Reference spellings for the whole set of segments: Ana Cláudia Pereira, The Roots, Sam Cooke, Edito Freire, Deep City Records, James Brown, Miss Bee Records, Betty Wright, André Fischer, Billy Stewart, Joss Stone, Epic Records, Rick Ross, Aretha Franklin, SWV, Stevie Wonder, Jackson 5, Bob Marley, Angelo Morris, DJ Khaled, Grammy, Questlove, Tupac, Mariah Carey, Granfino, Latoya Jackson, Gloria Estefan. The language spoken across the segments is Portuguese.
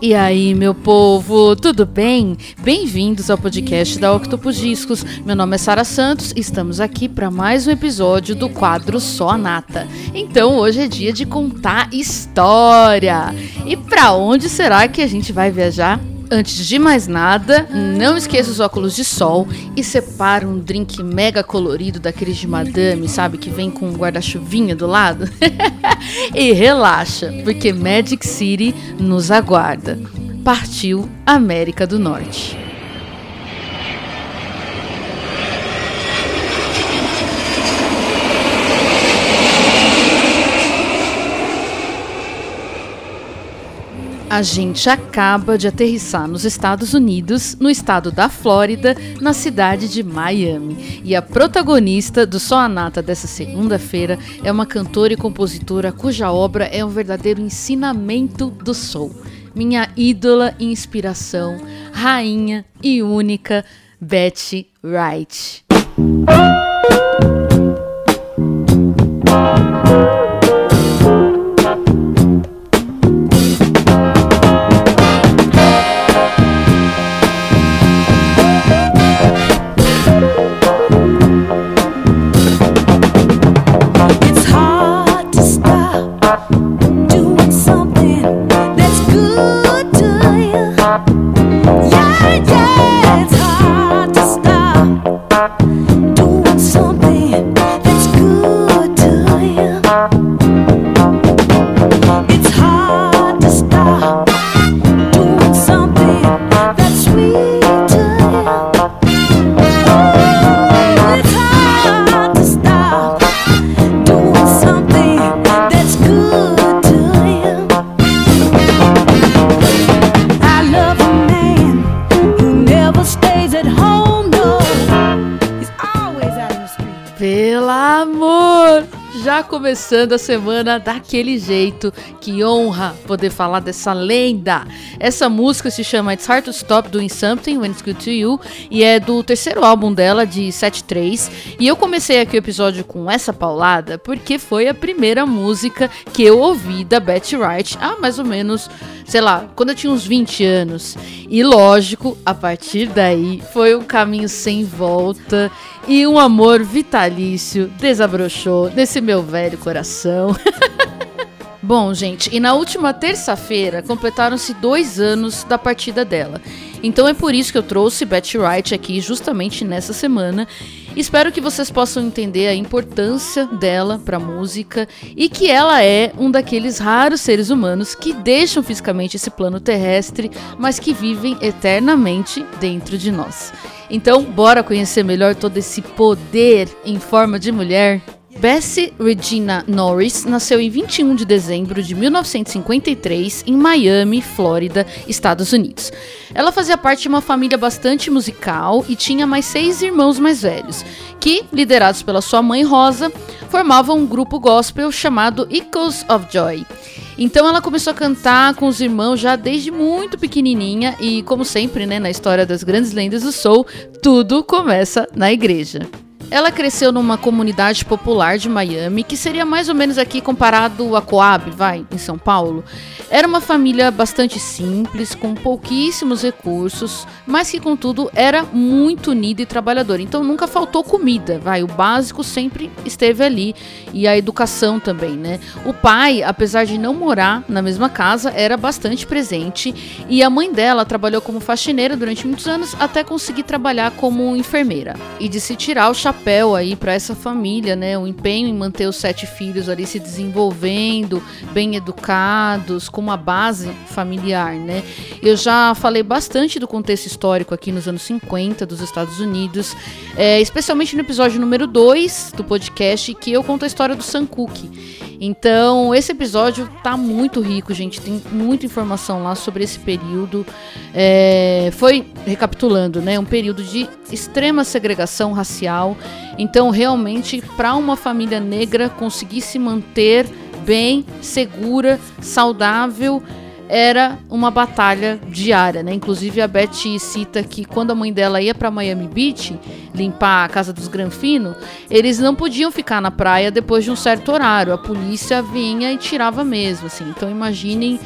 E aí, meu povo, tudo bem? Bem-vindos ao podcast da Octopus Discos. Meu nome é Sara Santos e estamos aqui para mais um episódio do quadro Só a Nata. Então, hoje é dia de contar história. E para onde será que a gente vai viajar? Antes de mais nada, não esqueça os óculos de sol e separa um drink mega colorido daqueles de madame, sabe? Que vem com um guarda-chuvinha do lado. E relaxa, porque Magic City nos aguarda. Partiu América do Norte. A gente acaba de aterrissar nos Estados Unidos, no estado da Flórida, na cidade de Miami. E a protagonista do Só a Nata dessa segunda-feira é uma cantora e compositora cuja obra é um verdadeiro ensinamento do soul. Minha ídola e inspiração, rainha e única, Betty Wright. Começando a semana daquele jeito, que honra poder falar dessa lenda. Essa música se chama It's Hard to Stop Doing Something When It's Good to You e é do terceiro álbum dela, de 73. E eu comecei aqui o episódio com essa paulada porque foi a primeira música que eu ouvi da Betty Wright há mais ou menos, sei lá, quando eu tinha uns 20 anos. E lógico, a partir daí foi um caminho sem volta e um amor vitalício desabrochou nesse meu velho coração. Bom, gente, e na última terça-feira completaram-se 2 anos da partida dela. Então é por isso que eu trouxe Betty Wright aqui justamente nessa semana. Espero que vocês possam entender a importância dela para a música e que ela é um daqueles raros seres humanos que deixam fisicamente esse plano terrestre, mas que vivem eternamente dentro de nós. Então, bora conhecer melhor todo esse poder em forma de mulher. Bessie Regina Norris nasceu em 21 de dezembro de 1953 em Miami, Flórida, Estados Unidos. Ela fazia parte de uma família bastante musical e tinha mais 6 irmãos mais velhos, que, liderados pela sua mãe Rosa, formavam um grupo gospel chamado Echoes of Joy. Então ela começou a cantar com os irmãos já desde muito pequenininha e, como sempre, né, na história das grandes lendas do soul, tudo começa na igreja. Ela cresceu numa comunidade popular de Miami, que seria mais ou menos aqui comparado a Coab, em São Paulo. Era uma família bastante simples, com pouquíssimos recursos, mas que, contudo, era muito unida e trabalhadora. Então, nunca faltou comida, o básico sempre esteve ali, e a educação também, né? O pai, apesar de não morar na mesma casa, era bastante presente, e a mãe dela trabalhou como faxineira durante muitos anos, até conseguir trabalhar como enfermeira, e de se tirar o chapéu aí para essa família, né? O empenho em manter os 7 filhos ali se desenvolvendo, bem educados, com uma base familiar, né? Eu já falei bastante do contexto histórico aqui nos anos 50 dos Estados Unidos, especialmente no episódio número 2 do podcast, que eu conto a história do Sam Cooke. Então, esse episódio tá muito rico, gente. Tem muita informação lá sobre esse período. Foi, recapitulando, né? Um período de extrema segregação racial. Então, realmente, para uma família negra conseguir se manter bem, segura, saudável, era uma batalha diária, né? Inclusive a Betty cita que quando a mãe dela ia para Miami Beach limpar a casa dos Granfino, eles não podiam ficar na praia depois de um certo horário, a polícia vinha e tirava mesmo, assim. Então imaginem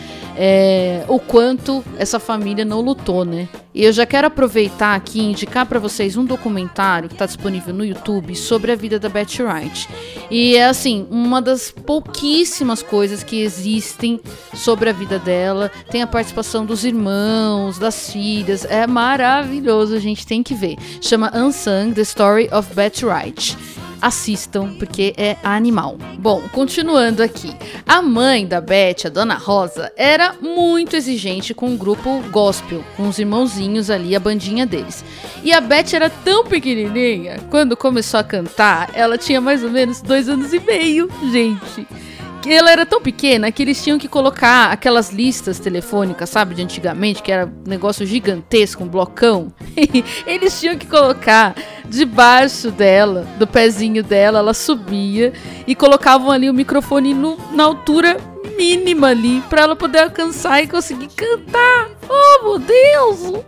o quanto essa família não lutou, né? E eu já quero aproveitar aqui e indicar para vocês um documentário que está disponível no YouTube sobre a vida da Betty Wright. E é assim, uma das pouquíssimas coisas que existem sobre a vida dela. Tem a participação dos irmãos, das filhas. É maravilhoso, a gente tem que ver. Chama Unsung, The Story of Betty Wright. Assistam, porque é animal. Bom, continuando aqui. A mãe da Betty, a Dona Rosa, era muito exigente com o grupo gospel, com os irmãozinhos ali, a bandinha deles. E a Betty era tão pequenininha, quando começou a cantar, ela tinha mais ou menos 2 anos e meio, gente. Ela era tão pequena que eles tinham que colocar aquelas listas telefônicas, sabe, de antigamente, que era um negócio gigantesco, um blocão. Eles tinham que colocar debaixo dela, do pezinho dela, ela subia e colocavam ali o microfone na altura mínima ali, pra ela poder alcançar e conseguir cantar. Oh, meu Deus!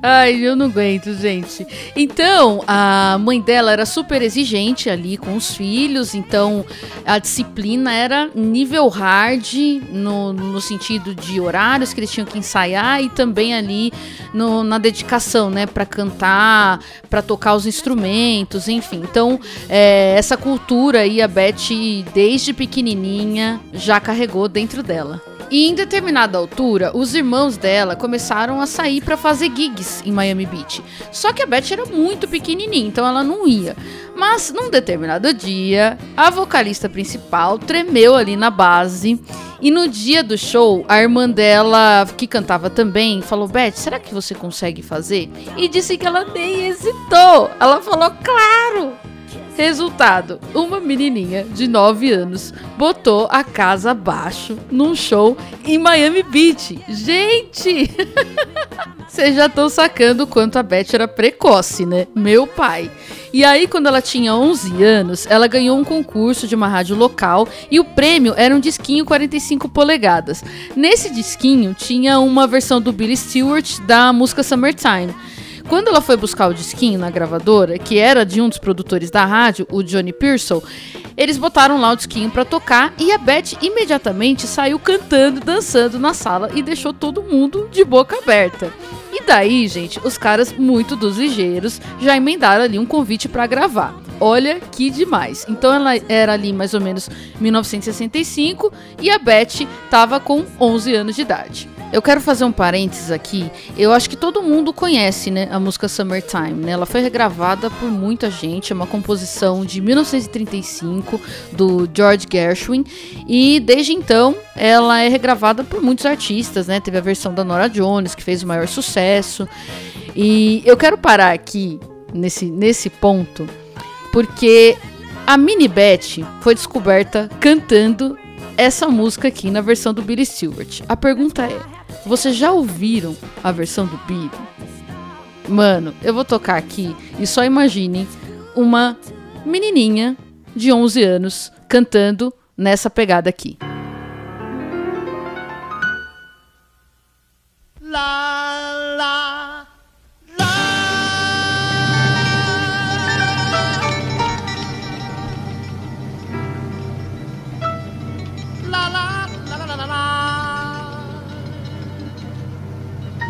Ai, eu não aguento, gente. Então, a mãe dela era super exigente ali com os filhos, então a disciplina era nível hard no sentido de horários que eles tinham que ensaiar e também ali na dedicação, né, pra cantar, pra tocar os instrumentos, enfim. Então, essa cultura aí a Betty, desde pequenininha, já carregou dentro dela. E em determinada altura, os irmãos dela começaram a sair para fazer gigs em Miami Beach. Só que a Betty era muito pequenininha, então ela não ia. Mas num determinado dia, a vocalista principal tremeu ali na base. E no dia do show, a irmã dela, que cantava também, falou: Betty, será que você consegue fazer? E disse que ela nem hesitou. Ela falou: claro! Resultado, uma menininha de 9 anos botou a casa abaixo num show em Miami Beach. Gente! Vocês já estão sacando o quanto a Betty era precoce, né? Meu pai. E aí, quando ela tinha 11 anos, ela ganhou um concurso de uma rádio local e o prêmio era um disquinho 45 polegadas. Nesse disquinho tinha uma versão do Billy Stewart da música Summertime. Quando ela foi buscar o disquinho na gravadora, que era de um dos produtores da rádio, o Johnny Pearson, eles botaram lá o disquinho pra tocar e a Betty imediatamente saiu cantando, dançando na sala e deixou todo mundo de boca aberta. E daí, gente, os caras muito dos ligeiros já emendaram ali um convite pra gravar. Olha que demais. Então ela era ali mais ou menos 1965 e a Betty tava com 11 anos de idade. Eu quero fazer um parênteses aqui. Eu acho que todo mundo conhece, né, a música Summertime, né? Ela foi regravada por muita gente, é uma composição de 1935 do George Gershwin e desde então ela é regravada por muitos artistas, né? Teve a versão da Nora Jones, que fez o maior sucesso. E eu quero parar aqui nesse ponto porque a Mini Betty foi descoberta cantando essa música aqui na versão do Billy Stewart. A pergunta é: vocês já ouviram a versão do Billy? Mano, eu vou tocar aqui e só imaginem uma menininha de 11 anos cantando nessa pegada aqui. La, la, la.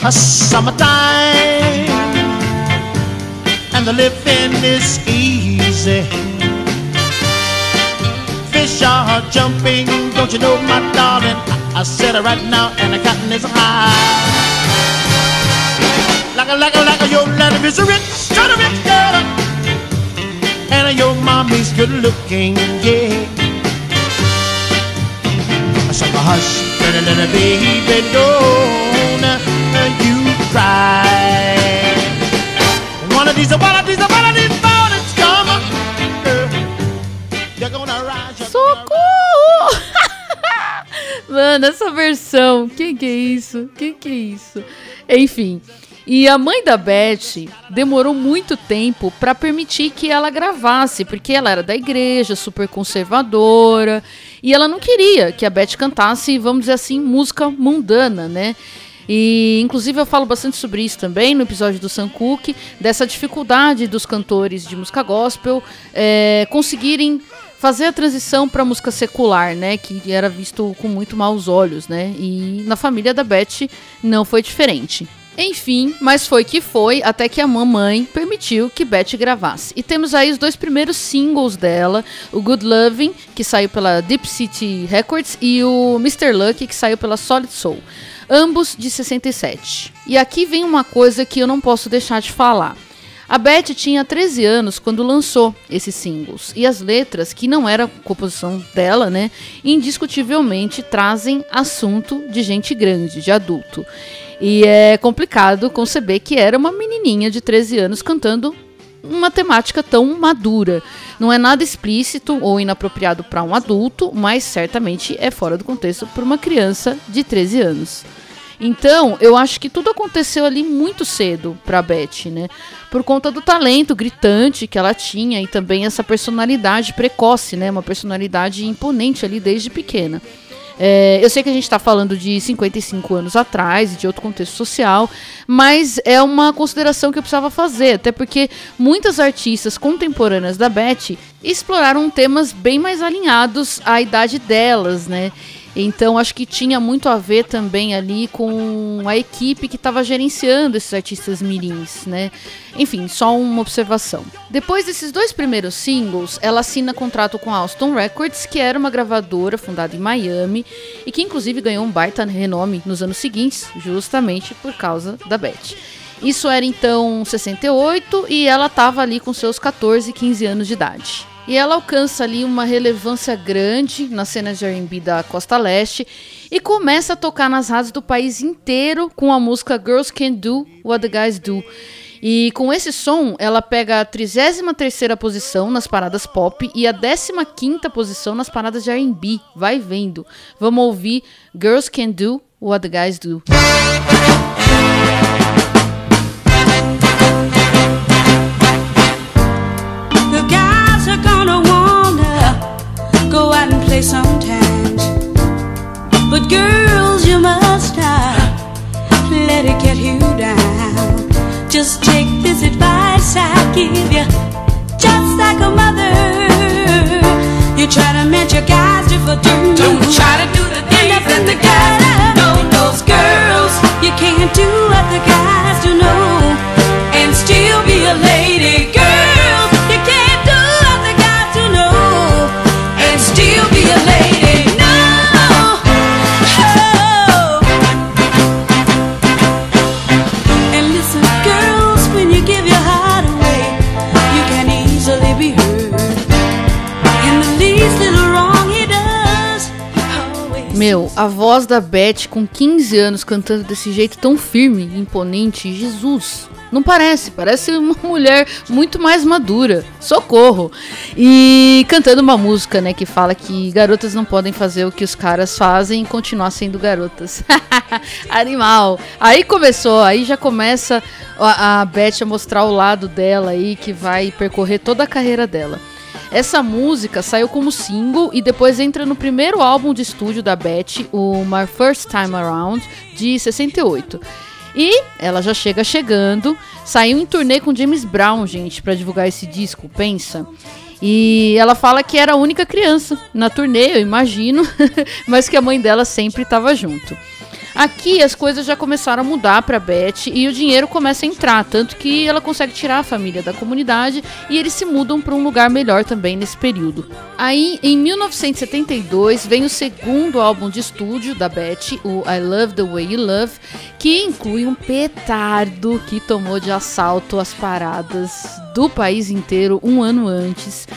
A summertime and the living is easy. Fish are jumping, don't you know, my darling? I said it right now, and the cotton is high. Like a, yo, lady is a rich girl. mommy's good looking, yeah. So hush, little baby, don't you cry. One of these mornings come, you're gonna rise. Socorro! Mano, essa versão, que é isso? Enfim, e a mãe da Betty demorou muito tempo para permitir que ela gravasse, porque ela era da igreja, super conservadora, e ela não queria que a Betty cantasse, vamos dizer assim, música mundana, né? E, inclusive, eu falo bastante sobre isso também no episódio do Sam Cooke, dessa dificuldade dos cantores de música gospel conseguirem fazer a transição para música secular, né, que era visto com muito maus olhos, né, e na família da Betty não foi diferente. Enfim, mas foi que foi, até que a mamãe permitiu que Betty gravasse. E temos aí os dois primeiros singles dela, o Good Lovin', que saiu pela Deep City Records, e o Mr. Lucky, que saiu pela Solid Soul, ambos de 67. E aqui vem uma coisa que eu não posso deixar de falar. A Betty tinha 13 anos quando lançou esses singles, e as letras, que não era composição dela, né, indiscutivelmente trazem assunto de gente grande, de adulto. E é complicado conceber que era uma menininha de 13 anos cantando uma temática tão madura. Não é nada explícito ou inapropriado para um adulto, mas certamente é fora do contexto para uma criança de 13 anos. Então, eu acho que tudo aconteceu ali muito cedo pra Betty, né? Por conta do talento gritante que ela tinha e também essa personalidade precoce, né? Uma personalidade imponente ali desde pequena. Eu sei que a gente está falando de 55 anos atrás e de outro contexto social, mas é uma consideração que eu precisava fazer, até porque muitas artistas contemporâneas da Betty exploraram temas bem mais alinhados à idade delas, né? Então acho que tinha muito a ver também ali com a equipe que estava gerenciando esses artistas mirins, né? Enfim, só uma observação. Depois desses dois primeiros singles, ela assina contrato com a Austin Records, que era uma gravadora fundada em Miami e que inclusive ganhou um baita renome nos anos seguintes, justamente por causa da Betty. Isso era então 68 e ela estava ali com seus 14, 15 anos de idade. E ela alcança ali uma relevância grande na cena de R&B da Costa Leste e começa a tocar nas rádios do país inteiro com a música Girls Can Do What the Guys Do. E com esse som, ela pega a 33ª posição nas paradas pop e a 15ª posição nas paradas de R&B. Vai vendo. Vamos ouvir Girls Can Do What the Guys Do. Go out and play sometimes, but girls, you must not let it get you down. Just take this advice I give you, just like a mother. You try to match your guys to for do. Don't try to do the things that the guys do. Those girls, you can't do what the guys do, no, and still be a lady girl. Meu, a voz da Betty com 15 anos cantando desse jeito tão firme, imponente, Jesus, não parece uma mulher muito mais madura, socorro, e cantando uma música, né, que fala que garotas não podem fazer o que os caras fazem e continuar sendo garotas, animal, aí já começa a Betty a mostrar o lado dela aí, que vai percorrer toda a carreira dela. Essa música saiu como single e depois entra no primeiro álbum de estúdio da Betty, o My First Time Around, de 68. E ela já chega chegando, saiu em turnê com James Brown, gente, pra divulgar esse disco, pensa. E ela fala que era a única criança na turnê, eu imagino, mas que a mãe dela sempre estava junto. Aqui as coisas já começaram a mudar para Betty e o dinheiro começa a entrar, tanto que ela consegue tirar a família da comunidade e eles se mudam para um lugar melhor também nesse período. Aí, em 1972, vem o segundo álbum de estúdio da Betty, o I Love the Way You Love, que inclui um petardo que tomou de assalto as paradas do país inteiro um ano antes.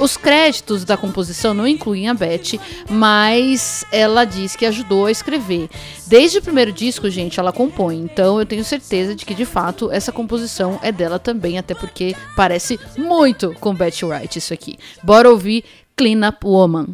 Os créditos da composição não incluem a Betty, mas ela diz que ajudou a escrever. Desde o primeiro disco, gente, ela compõe, então eu tenho certeza de que, de fato, essa composição é dela também, até porque parece muito com Betty Wright isso aqui. Bora ouvir Clean Up Woman.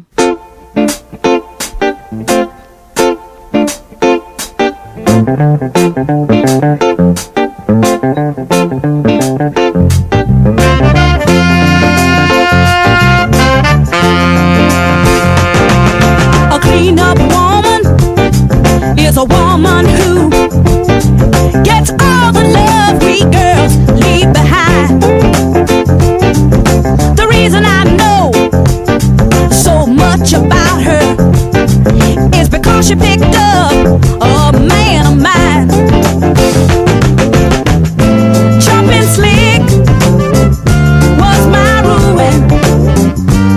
A woman who gets all the love we girls leave behind. The reason I know so much about her is because she picked up a man of mine. Jumping slick was my ruin,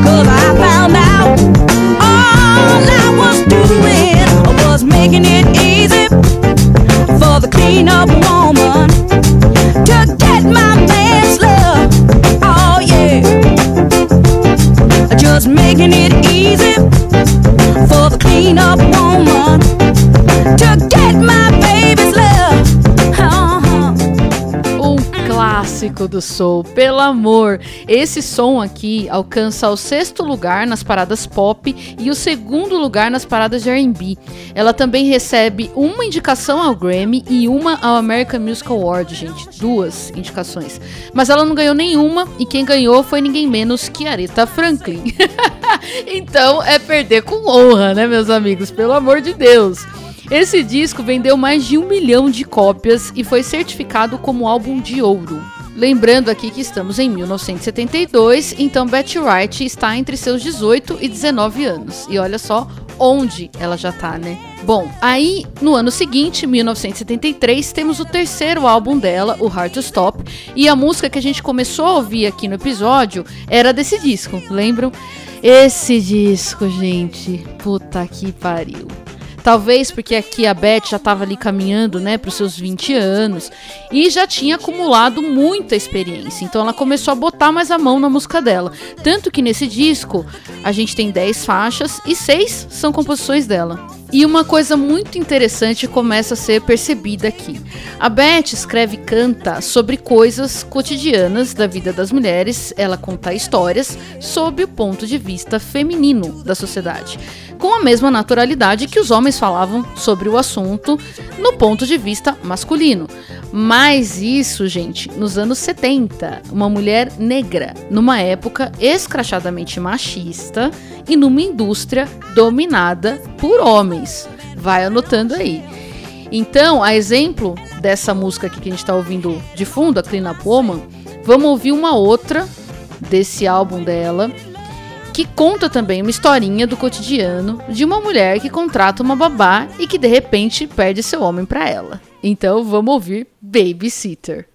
'cause I found out all I was doing was making it easy for the clean-up woman to get my man's love, oh yeah. Just making it easy for the clean-up woman to get my baby's love, uh-huh. Clássico do soul, pelo amor. Esse som aqui alcança o 6º lugar nas paradas pop e o 2º lugar nas paradas de R&B. Ela também recebe uma indicação ao Grammy e uma ao American Music Award, gente, 2 indicações. Mas ela não ganhou nenhuma e quem ganhou foi ninguém menos que Aretha Franklin. Então é perder com honra, né, meus amigos? Pelo amor de Deus. Esse disco vendeu mais de 1 milhão de cópias e foi certificado como álbum de ouro. Lembrando aqui que estamos em 1972, então Betty Wright está entre seus 18 e 19 anos. E olha só onde ela já tá, né? Bom, aí no ano seguinte, 1973, temos o 3º álbum dela, o Hard to Stop, e a música que a gente começou a ouvir aqui no episódio era desse disco, lembram? Esse disco, gente, puta que pariu. Talvez porque aqui a Betty já estava ali caminhando, né, para os seus 20 anos e já tinha acumulado muita experiência, então ela começou a botar mais a mão na música dela, tanto que nesse disco a gente tem 10 faixas e 6 são composições dela. E uma coisa muito interessante começa a ser percebida aqui. A Betty escreve e canta sobre coisas cotidianas da vida das mulheres, ela conta histórias sob o ponto de vista feminino da sociedade, com a mesma naturalidade que os homens falavam sobre o assunto no ponto de vista masculino. Mas isso, gente, nos anos 70, uma mulher negra, numa época escrachadamente machista e numa indústria dominada por homens. Vai anotando aí. Então, a exemplo dessa música aqui que a gente está ouvindo de fundo, a Clean Up Woman, vamos ouvir uma outra desse álbum dela, que conta também uma historinha do cotidiano de uma mulher que contrata uma babá e que de repente perde seu homem para ela. Então, vamos ouvir Babysitter.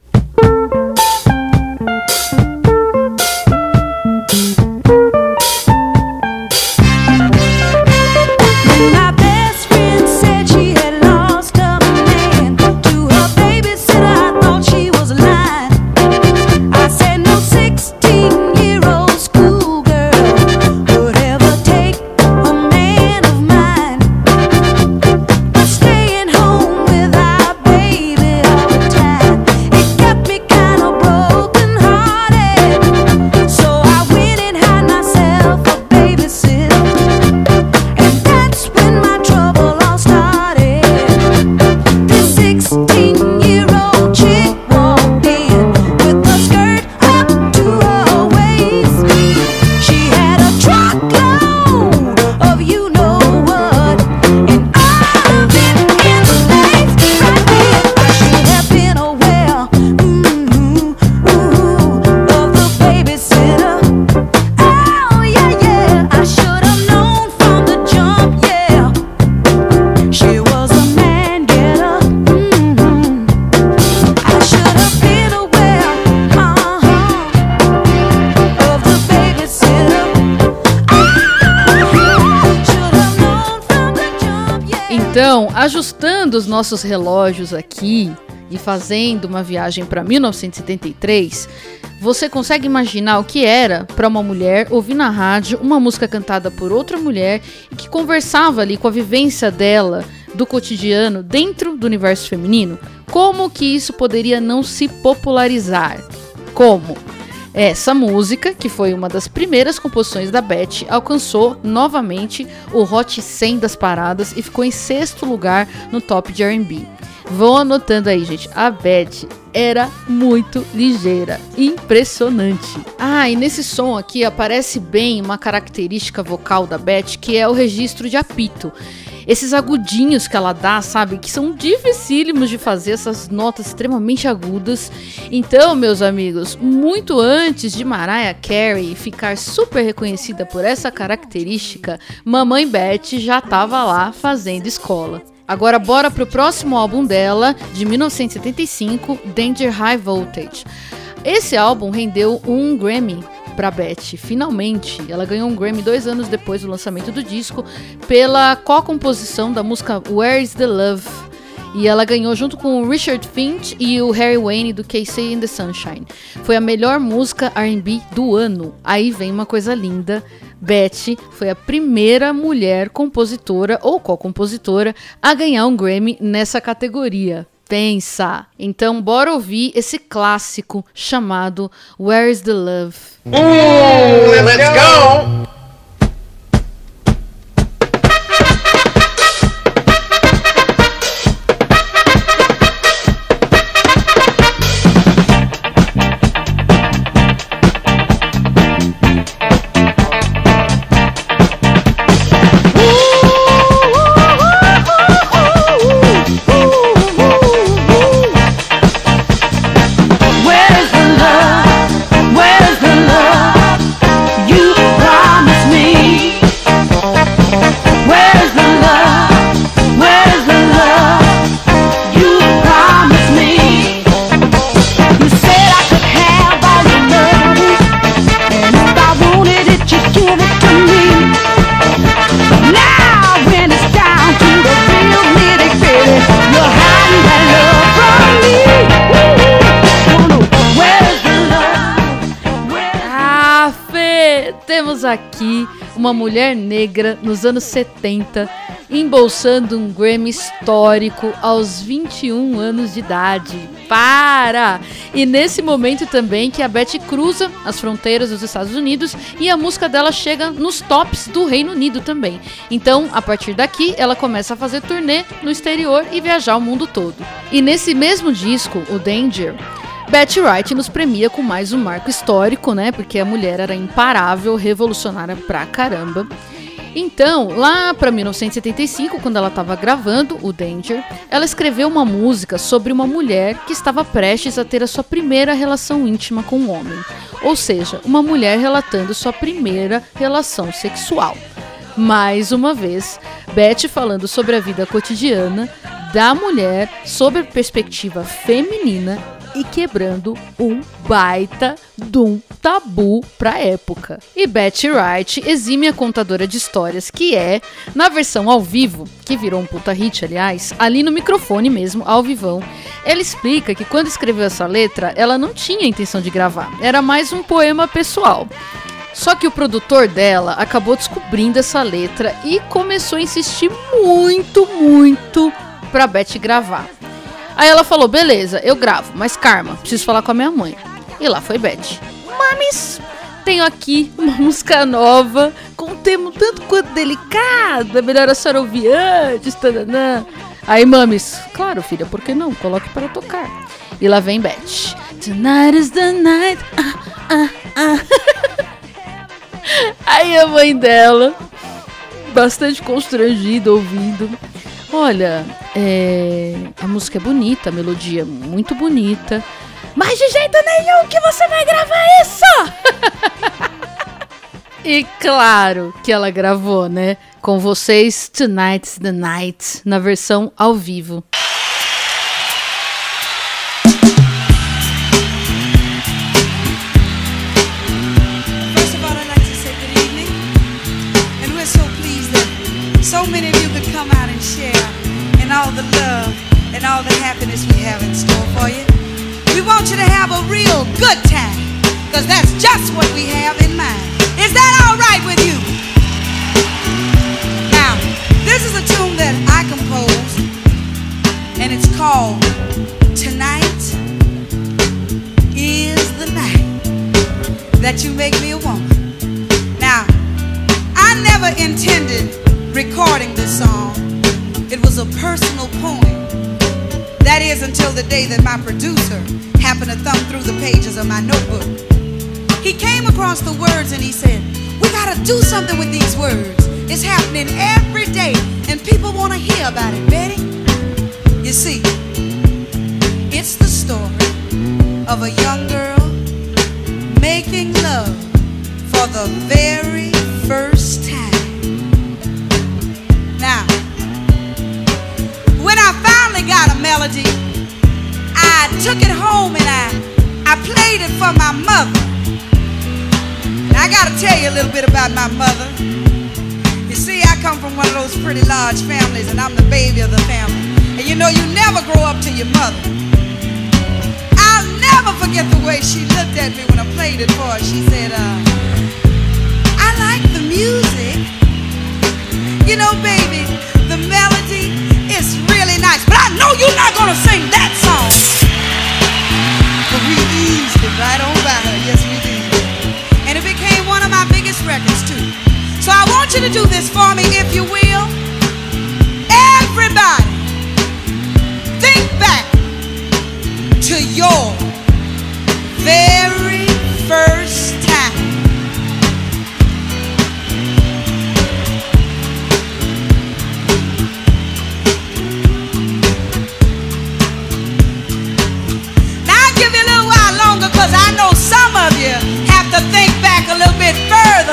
Então, ajustando os nossos relógios aqui e fazendo uma viagem para 1973, você consegue imaginar o que era para uma mulher ouvir na rádio uma música cantada por outra mulher e que conversava ali com a vivência dela do cotidiano dentro do universo feminino? Como que isso poderia não se popularizar? Como? Essa música, que foi uma das primeiras composições da Betty, alcançou novamente o Hot 100 das paradas e ficou em sexto lugar no top de R&B. Vão anotando aí, gente. A Betty era muito ligeira. Impressionante. Ah, e nesse som aqui aparece bem uma característica vocal da Betty, que é o registro de apito. Esses agudinhos que ela dá, sabe? Que são dificílimos de fazer, essas notas extremamente agudas. Então, meus amigos, muito antes de Mariah Carey ficar super reconhecida por essa característica, Mamãe Betty já estava lá fazendo escola. Agora bora pro próximo álbum dela, de 1975, Danger High Voltage. Esse álbum rendeu um Grammy para Betty, finalmente. Ela ganhou um Grammy 2 anos depois do lançamento do disco pela co-composição da música Where's the Love. E ela ganhou junto com o Richard Finch e o Harry Wayne do KC in the Sunshine. Foi a melhor música R&B do ano. Aí vem uma coisa linda. Betty foi a primeira mulher compositora ou co-compositora a ganhar um Grammy nessa categoria. Pensa! Então bora ouvir esse clássico chamado Where's the Love? Let's go! Aqui, uma mulher negra nos anos 70, embolsando um Grammy histórico aos 21 anos de idade. Para! E nesse momento também que a Betty cruza as fronteiras dos Estados Unidos e a música dela chega nos tops do Reino Unido também. Então, a partir daqui, ela começa a fazer turnê no exterior e viajar o mundo todo. E nesse mesmo disco, o Danger, Betty Wright nos premia com mais um marco histórico, né? Porque a mulher era imparável, revolucionária pra caramba. Então, lá pra 1975, quando ela estava gravando o Danger, ela escreveu uma música sobre uma mulher que estava prestes a ter a sua primeira relação íntima com um homem. Ou seja, uma mulher relatando sua primeira relação sexual. Mais uma vez, Betty falando sobre a vida cotidiana da mulher, sobre a perspectiva feminina, e quebrando um baita de um tabu pra época. E Betty Wright, exímia contadora de histórias, que é, na versão ao vivo, que virou um puta hit, aliás, ali no microfone mesmo, ao vivão, ela explica que quando escreveu essa letra, ela não tinha intenção de gravar, era mais um poema pessoal. Só que o produtor dela acabou descobrindo essa letra e começou a insistir muito pra Betty gravar. Aí ela falou, beleza, eu gravo, mas karma, preciso falar com a minha mãe. E lá foi Betty. Mamis, tenho aqui uma música nova, com um tema tanto quanto delicado, é melhor a senhora ouvir antes, tananã. Aí mamis, claro filha, por que não? Coloque para tocar. E lá vem Betty. Tonight is the night, Aí a mãe dela, bastante constrangida, ouvindo. Olha, a música é bonita, a melodia é muito bonita, mas de jeito nenhum que você vai gravar isso! E claro que ela gravou, né? Com vocês, Tonight's the Night, na versão ao vivo. So many of you could come out and share all the love and all the happiness we have in store for you. We want you to have a real good time, because that's just what we have in mind. Is that all right with you? Now, this is a tune that I composed, and it's called Tonight Is the Night That You Make Me a Woman. Now, I never intended recording this song. It was a personal poem. That is until the day that my producer happened to thumb through the pages of my notebook. He came across the words and he said, we gotta do something with these words. It's happening every day and people wanna hear about it, Betty. You see, it's the story of a young girl making love for the very first time. Now, when I finally got a melody, I took it home and I played it for my mother. And I gotta tell you a little bit about my mother. You see, I come from one of those pretty large families, and I'm the baby of the family. And you know, you never grow up to your mother. I'll never forget the way she looked at me when I played it for her. She said, I like the music. You know, baby, the melody, it's really nice, but I know you're not gonna sing that song. But we eased it right on by her, yes we did. And it became one of my biggest records too. So I want you to do this for me, if you will. Everybody, think back to your very first time.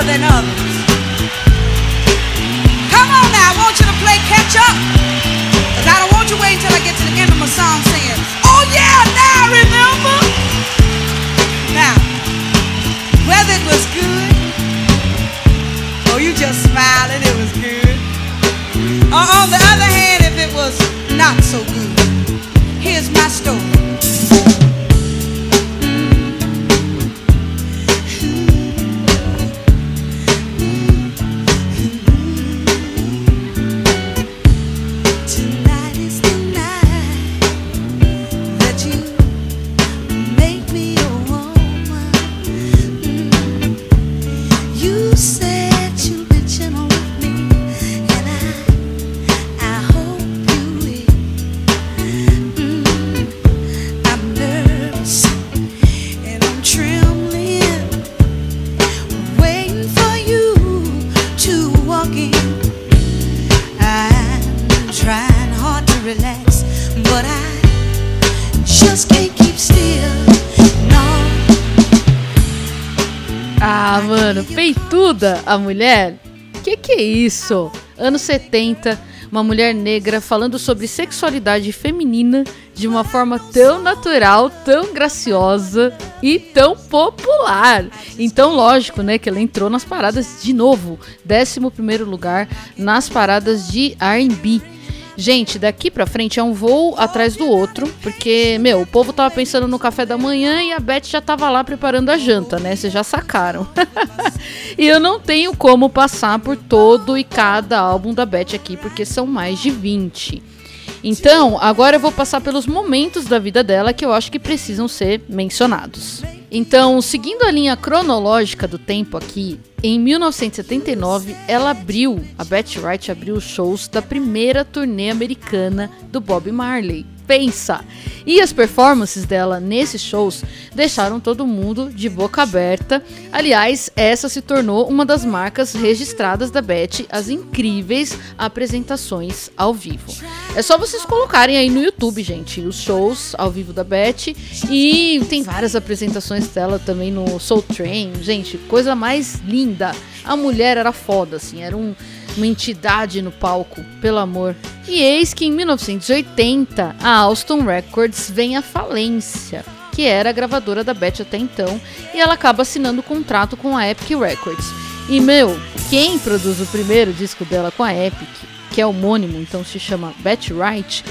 Than others. Come on now, I want you to play catch up, because I don't want you waiting till I get to the end of my song saying, oh yeah, now I remember. Now, whether it was good, or you just smiling, it was good, or on the other hand, if it was not so good, here's my story. A mulher? Que é isso? Anos 70, uma mulher negra falando sobre sexualidade feminina de uma forma tão natural, tão graciosa e tão popular. Então, lógico, né, que ela entrou nas paradas de novo. 11º lugar nas paradas de R&B. Gente, daqui pra frente é um voo atrás do outro, porque, meu, o povo tava pensando no café da manhã e a Beth já tava lá preparando a janta, né? Vocês já sacaram. E eu não tenho como passar por todo e cada álbum da Beth aqui, porque são mais de 20. Então, agora eu vou passar pelos momentos da vida dela que eu acho que precisam ser mencionados. Então, seguindo a linha cronológica do tempo aqui, em 1979, a Betty Wright abriu os shows da primeira turnê americana do Bob Marley. Pensa! E as performances dela nesses shows deixaram todo mundo de boca aberta. Aliás, essa se tornou uma das marcas registradas da Betty, as incríveis apresentações ao vivo. É só vocês colocarem aí no YouTube, gente, os shows ao vivo da Betty, e tem várias apresentações dela também no Soul Train. Gente, coisa mais linda. A mulher era foda, assim, era uma entidade no palco, pelo amor. E eis que em 1980, a Austin Records vem à falência, que era a gravadora da Betty até então, e ela acaba assinando o contrato com a Epic Records. E, meu, quem produz o primeiro disco dela com a Epic que é homônimo, então se chama Betty Wright,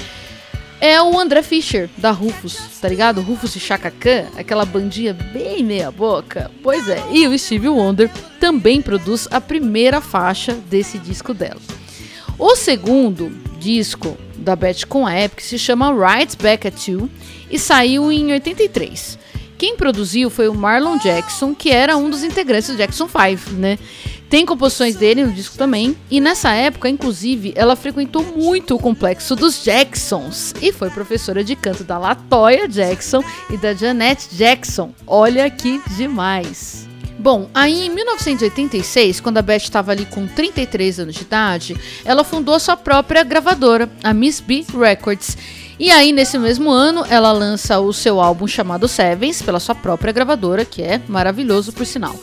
é o André Fischer, da Rufus, tá ligado? Rufus e Chaka Khan, aquela bandinha bem meia boca. Pois é, e o Stevie Wonder também produz a primeira faixa desse disco dela. O segundo disco da Betty com a Epic se chama Right Back at You e saiu em 83. Quem produziu foi o Marlon Jackson, que era um dos integrantes do Jackson 5, né? Tem composições dele no disco também, e nessa época, inclusive, ela frequentou muito o complexo dos Jacksons e foi professora de canto da Latoya Jackson e da Jeanette Jackson. Olha que demais! Bom, aí em 1986, quando a Betty estava ali com 33 anos de idade, ela fundou sua própria gravadora, a Miss Bee Records. E aí, nesse mesmo ano, ela lança o seu álbum chamado Sevens, pela sua própria gravadora, que é maravilhoso, por sinal.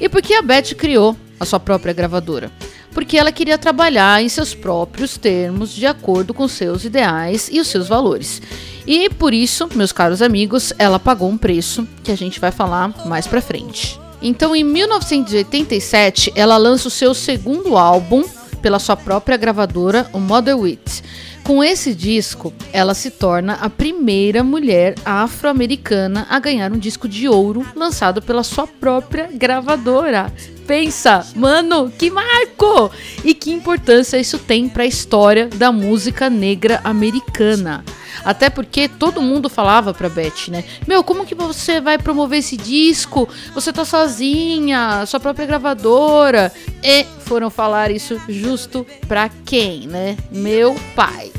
E por que a Betty criou a sua própria gravadora? Porque ela queria trabalhar em seus próprios termos, de acordo com seus ideais e os seus valores. E por isso, meus caros amigos, ela pagou um preço que a gente vai falar mais pra frente. Então, em 1987, ela lança o seu segundo álbum pela sua própria gravadora, o Mother Wit. Com esse disco, ela se torna a primeira mulher afro-americana a ganhar um disco de ouro lançado pela sua própria gravadora. Pensa, mano, que marco! E que importância isso tem para a história da música negra americana. Até porque todo mundo falava pra Betty, né? Meu, como que você vai promover esse disco? Você tá sozinha, sua própria gravadora. E foram falar isso justo pra quem, né? Meu pai.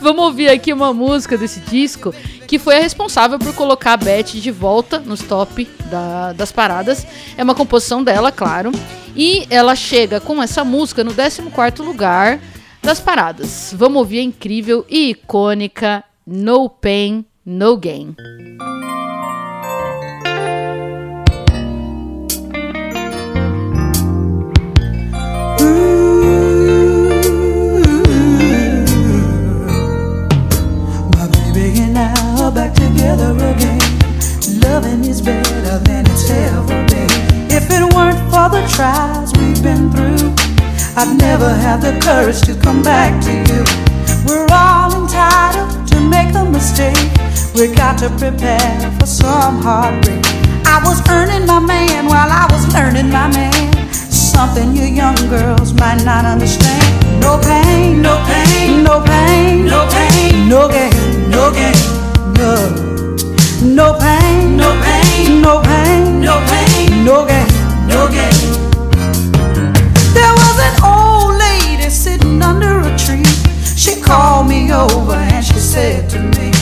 Vamos ouvir aqui uma música desse disco que foi a responsável por colocar a Betty de volta nos top das paradas. É uma composição dela, claro. E ela chega com essa música no 14º lugar das paradas. Vamos ouvir a incrível e icônica No Pain, No Gain. My baby and I are back together again. Loving is better than it's ever been. If it weren't for the trials we've been through, I'd never have the courage to come back to you. We're all entitled to make a mistake. We got to prepare for some heartbreak. I was earning my man while I was learning my man. Something you young girls might not understand. No pain, no pain, no pain, no pain, no gain, no gain, no. No pain, no pain, no pain, no pain, no gain, no gain. There was an old lady sitting under a tree. She called me over and she said to me,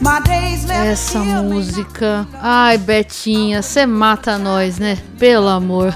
my days left. Essa música, ai Betinha, você mata nós, né? Pelo amor.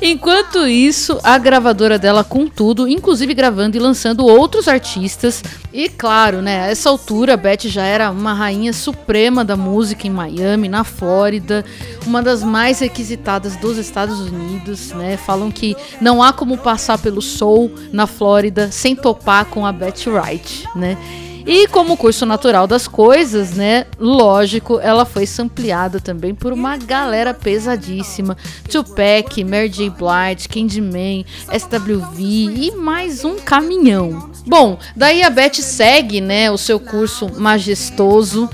Enquanto isso, a gravadora dela com tudo, inclusive gravando e lançando outros artistas. E claro, né, a essa altura a Betty já era uma rainha suprema da música em Miami, na Flórida, uma das mais requisitadas dos Estados Unidos, né? Falam que não há como passar pelo soul na Flórida sem topar com a Betty Wright, né? E como curso natural das coisas, né, lógico, ela foi sampleada também por uma galera pesadíssima. Tupac, Mary J. Blige, Candyman, SWV e mais um caminhão. Bom, daí a Betty segue, né, o seu curso majestoso,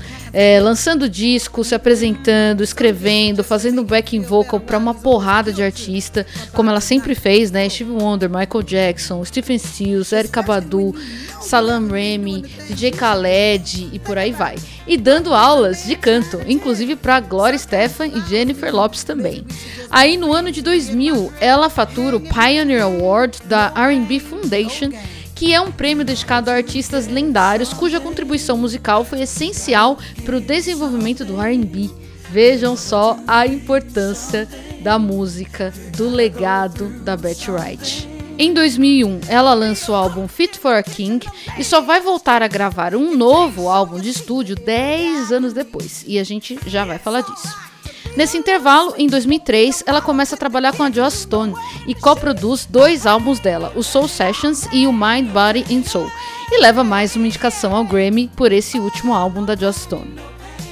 lançando disco, se apresentando, escrevendo, fazendo backing vocal para uma porrada de artista, como ela sempre fez, né? Stevie Wonder, Michael Jackson, Stephen Stills, Erykah Badu, Salam Remy, DJ Khaled e por aí vai. E dando aulas de canto, inclusive para Gloria Estefan e Jennifer Lopez também. Aí no ano de 2000, ela fatura o Pioneer Award da R&B Foundation, que é um prêmio dedicado a artistas lendários cuja contribuição musical foi essencial para o desenvolvimento do R&B. Vejam só a importância da música, do legado da Betty Wright. Em 2001, ela lança o álbum Fit for a King e só vai voltar a gravar um novo álbum de estúdio 10 anos depois, e a gente já vai falar disso. Nesse intervalo, em 2003, ela começa a trabalhar com a Joss Stone e coproduz dois álbuns dela, o Soul Sessions e o Mind, Body and Soul, e leva mais uma indicação ao Grammy por esse último álbum da Joss Stone.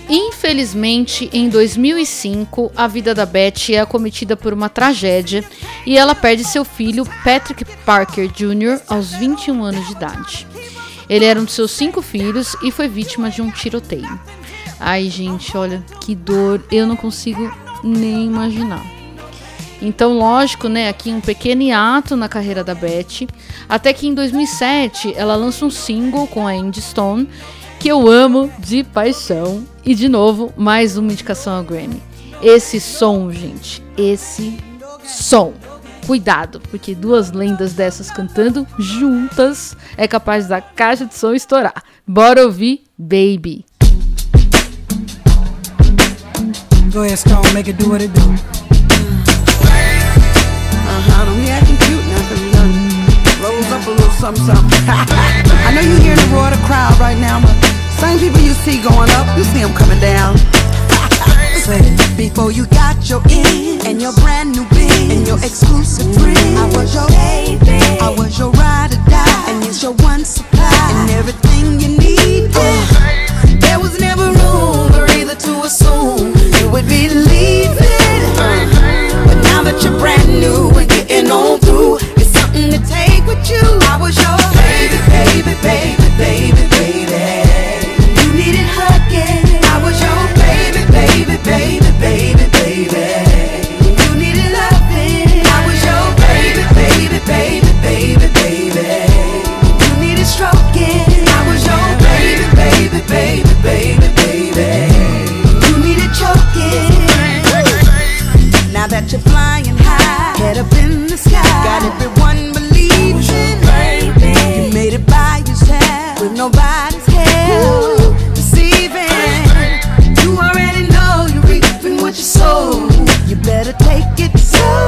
Infelizmente, em 2005, a vida da Betty é acometida por uma tragédia e ela perde seu filho, Patrick Parker Jr., aos 21 anos de idade. Ele era um de seus 5 filhos e foi vítima de um tiroteio. Ai, gente, olha, que dor, eu não consigo nem imaginar. Então, lógico, né, aqui um pequeno hiato na carreira da Betty, até que em 2007 ela lança um single com a Andy Stone, que eu amo de paixão. E de novo, mais uma indicação ao Grammy. Esse som, gente, esse som. Cuidado, porque duas lendas dessas cantando juntas é capaz da caixa de som estourar. Bora ouvir Baby. Go ahead, Stone, make it do what it do. Don't be acting cute now, cause you done rose up a little something, something. I know you hearing the roar of the crowd right now, but same people you see going up, you see them coming down. Say, before you got your in, and your brand new biz, and your exclusive friend, I was your baby, I was your ride or die, and it's your one supply, and everything you need. There was never room for either to assume you would be leaving, but now that you're brand new and getting on through, it's something to take with you. I was your baby, baby, baby, baby, baby. You needed hugging. I was your baby, baby, baby, baby, baby. You needed loving. I was your baby, baby, baby, baby, baby. You needed stroking. I was your baby, baby, baby, baby, baby. You needed choking. Now that you're flying high, head up in the sky, got everyone believing. You made it by yourself with nobody's help. Deceiving. You already know you're reaping what you sow. You better take it slow.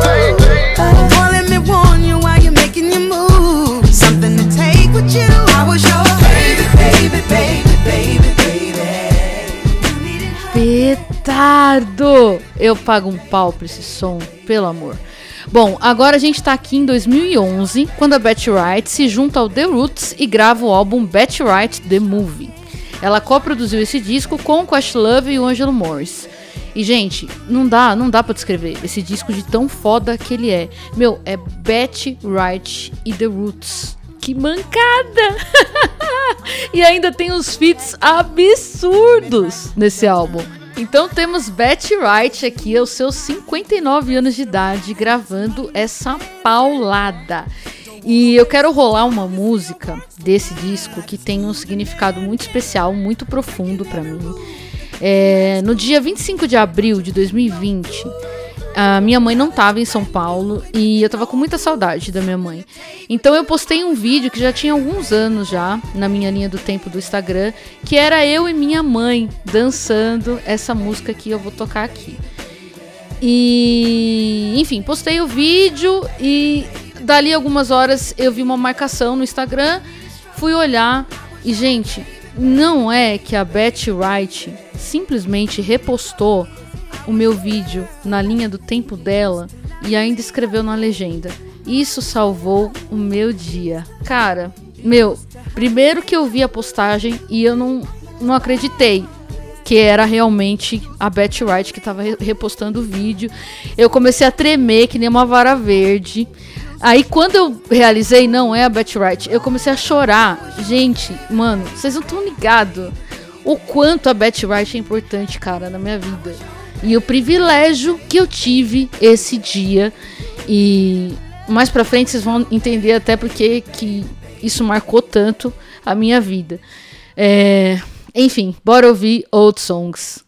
Or let me warn you while you're making your move. Something to take with you. I was your baby, baby, baby, baby, baby. Petardo! Eu pago um pau pra esse som, pelo amor. Bom, agora a gente tá aqui em 2011, quando a Betty Wright se junta ao The Roots e grava o álbum Betty Wright The Movie. Ela coproduziu esse disco com o Questlove e o Angelo Morris. E, gente, não dá pra descrever esse disco de tão foda que ele é. Meu, é Betty Wright e The Roots. Que mancada! E ainda tem uns feats absurdos nesse álbum. Então temos Betty Wright aqui aos seus 59 anos de idade gravando essa paulada. E eu quero rolar uma música desse disco que tem um significado muito especial, muito profundo pra mim. No dia 25 de abril de 2020, a minha mãe não estava em São Paulo e eu tava com muita saudade da minha mãe. Então eu postei um vídeo que já tinha alguns anos já, na minha linha do tempo do Instagram, que era eu e minha mãe dançando essa música que eu vou tocar aqui. E, enfim, postei o vídeo e dali algumas horas eu vi uma marcação no Instagram, fui olhar e, gente, não é que a Betty Wright simplesmente repostou o meu vídeo na linha do tempo dela e ainda escreveu na legenda: isso salvou o meu dia. Cara, meu, primeiro que eu vi a postagem e eu não acreditei que era realmente a Betty Wright que estava repostando o vídeo. Eu comecei a tremer que nem uma vara verde. Aí quando eu realizei, não é a Betty Wright, eu comecei a chorar. Gente, mano, vocês não estão ligados o quanto a Betty Wright é importante, cara, na minha vida. E o privilégio que eu tive esse dia. E mais pra frente vocês vão entender até porque que isso marcou tanto a minha vida. Enfim, bora ouvir Old Songs.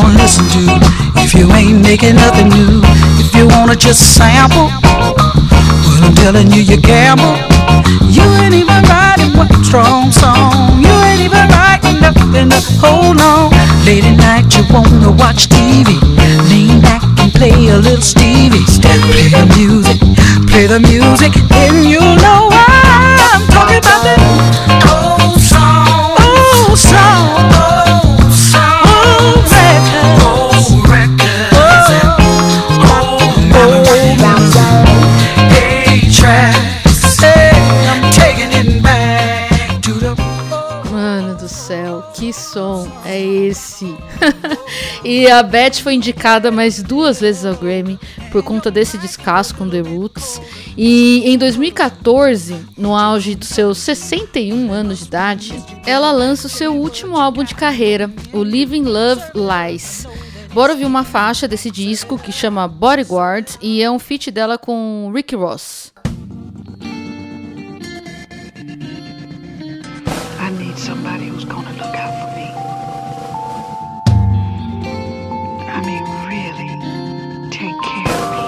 gonna listen to if you ain't making nothing new? If you wanna just sample, well, I'm telling you, you gamble. You ain't even writing one strong song. You ain't even writing nothing to hold on. Late at night, you wanna watch TV. Lean back and play a little Stevie. Play the music, then you'll know why I'm talking about that old song. Old song. Que som é esse? E a Betty foi indicada mais duas vezes ao Grammy por conta desse descasso com The Roots. E em 2014, no auge dos seus 61 anos de idade, ela lança o seu último álbum de carreira, o Living Love Lies. Bora ouvir uma faixa desse disco que chama Bodyguard e é um feat dela com Rick Ross. I need somebody who's gonna look out for me. I mean, really take care of me.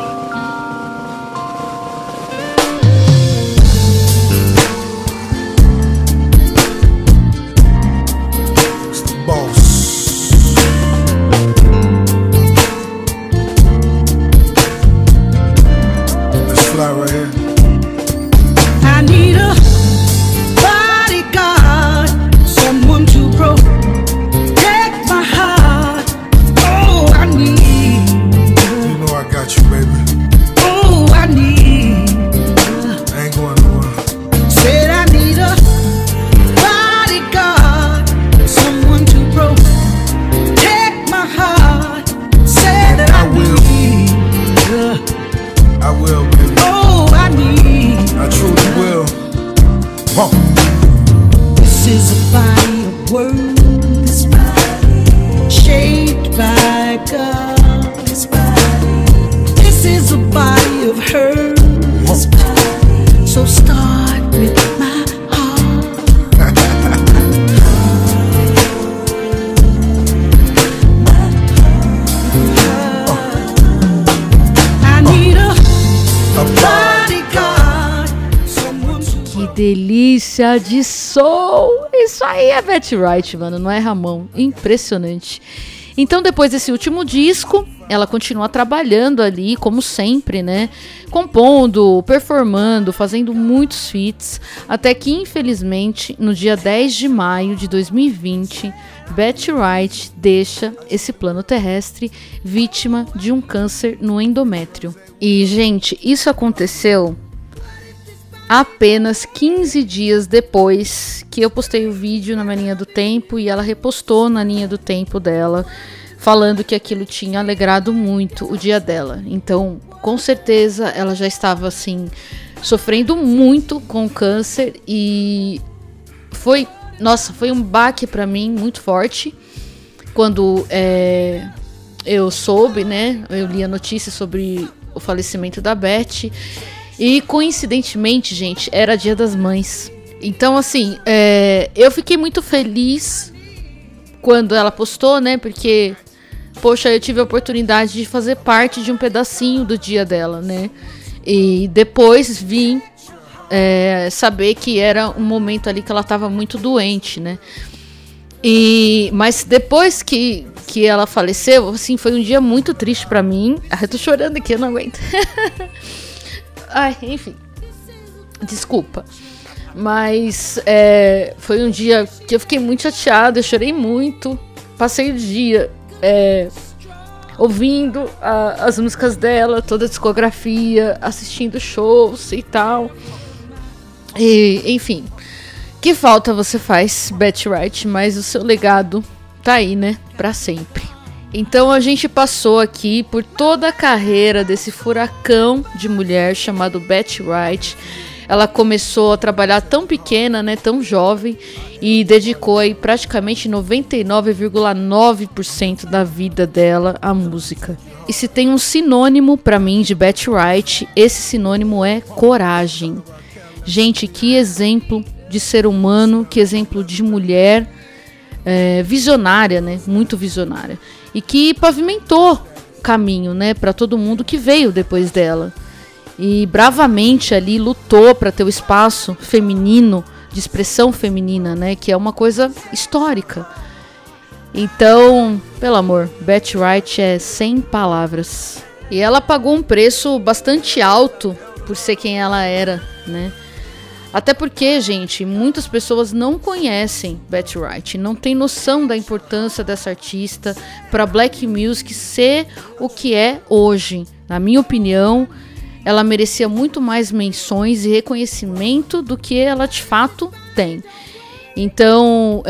It's the boss. This fly right here. I need a delícia de soul. Isso aí é Betty Wright, mano, não é Ramon? Impressionante. Então, depois desse último disco, ela continua trabalhando ali, como sempre, né? Compondo, performando, fazendo muitos feats, até que, infelizmente, no dia 10 de maio de 2020, Betty Wright deixa esse plano terrestre vítima de um câncer no endométrio. E, gente, isso aconteceu apenas 15 dias depois que eu postei o vídeo na minha linha do tempo e ela repostou na linha do tempo dela, falando que aquilo tinha alegrado muito o dia dela. Então, com certeza, ela já estava, assim, sofrendo muito com câncer e foi, nossa, foi um baque pra mim muito forte quando eu soube, né, eu li a notícia sobre o falecimento da Betty. E coincidentemente, gente, era Dia das Mães. Então, assim, eu fiquei muito feliz quando ela postou, né? Porque, poxa, eu tive a oportunidade de fazer parte de um pedacinho do dia dela, né? E depois vim saber que era um momento ali que ela estava muito doente, né? Mas depois que ela faleceu, assim, foi um dia muito triste pra mim. Eu tô chorando aqui, eu não aguento. Ai, enfim, desculpa, mas foi um dia que eu fiquei muito chateada, eu chorei muito, passei o dia ouvindo as músicas dela, toda a discografia, assistindo shows e tal, e, enfim, que falta você faz, Betty Wright, mas o seu legado tá aí, né, pra sempre. Então a gente passou aqui por toda a carreira desse furacão de mulher chamado Betty Wright. Ela começou a trabalhar tão pequena, né, tão jovem, e dedicou aí praticamente 99,9% da vida dela à música. E se tem um sinônimo pra mim de Betty Wright, esse sinônimo é coragem. Gente, que exemplo de ser humano, que exemplo de mulher. visionária, né? Muito visionária. E que pavimentou caminho, né, para todo mundo que veio depois dela. E bravamente ali lutou para ter o espaço feminino, de expressão feminina, né, que é uma coisa histórica. Então, pelo amor, Betty Wright é sem palavras. E ela pagou um preço bastante alto por ser quem ela era, né? Até porque, gente, muitas pessoas não conhecem Betty Wright, não tem noção da importância dessa artista para Black Music ser o que é hoje. Na minha opinião, ela merecia muito mais menções e reconhecimento do que ela de fato tem. Então,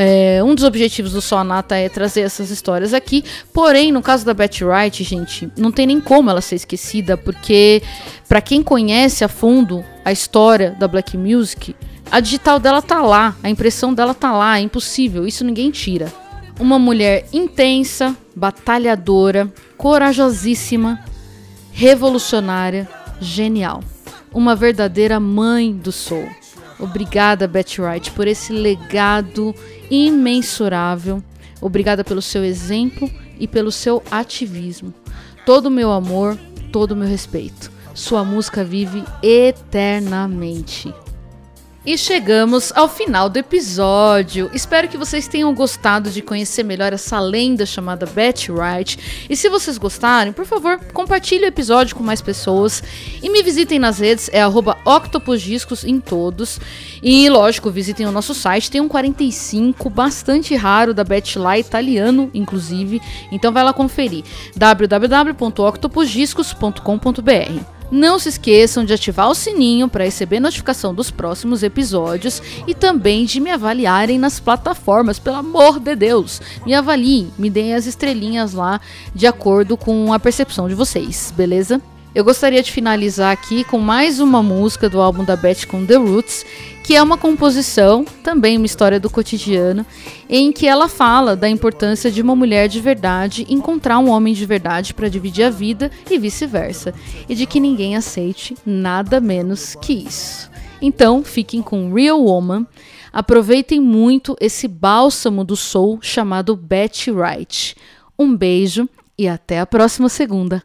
um dos objetivos do Só a Nata é trazer essas histórias aqui. Porém, no caso da Betty Wright, gente, não tem nem como ela ser esquecida, porque para quem conhece a fundo a história da Black Music, a digital dela tá lá, a impressão dela tá lá, é impossível, isso ninguém tira. Uma mulher intensa, batalhadora, corajosíssima, revolucionária, genial. Uma verdadeira mãe do soul. Obrigada, Betty Wright, por esse legado imensurável. Obrigada pelo seu exemplo e pelo seu ativismo. Todo o meu amor, todo o meu respeito. Sua música vive eternamente. E chegamos ao final do episódio. Espero que vocês tenham gostado de conhecer melhor essa lenda chamada Betty Wright. E se vocês gostarem, por favor, compartilhe o episódio com mais pessoas. E me visitem nas redes, é @OctopusDiscos em todos. E lógico, visitem o nosso site, tem um 45 bastante raro da Betty lá, italiano inclusive. Então vai lá conferir, www.octopusdiscos.com.br. Não se esqueçam de ativar o sininho para receber notificação dos próximos episódios e também de me avaliarem nas plataformas, pelo amor de Deus. Me avaliem, me deem as estrelinhas lá de acordo com a percepção de vocês, beleza? Eu gostaria de finalizar aqui com mais uma música do álbum da Betty com The Roots, que é uma composição, também uma história do cotidiano, em que ela fala da importância de uma mulher de verdade encontrar um homem de verdade para dividir a vida e vice-versa, e de que ninguém aceite nada menos que isso. Então, fiquem com Real Woman, aproveitem muito esse bálsamo do soul chamado Betty Wright. Um beijo e até a próxima segunda!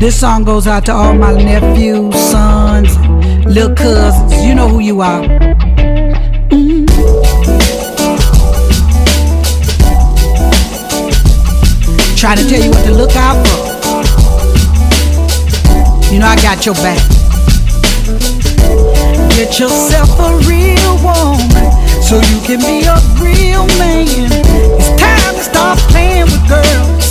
This song goes out to all my nephews, sons, little cousins. You know who you are. Trying to tell you what to look out for. You know I got your back. Get yourself a real woman so you can be a real man. It's time to stop playing with girls.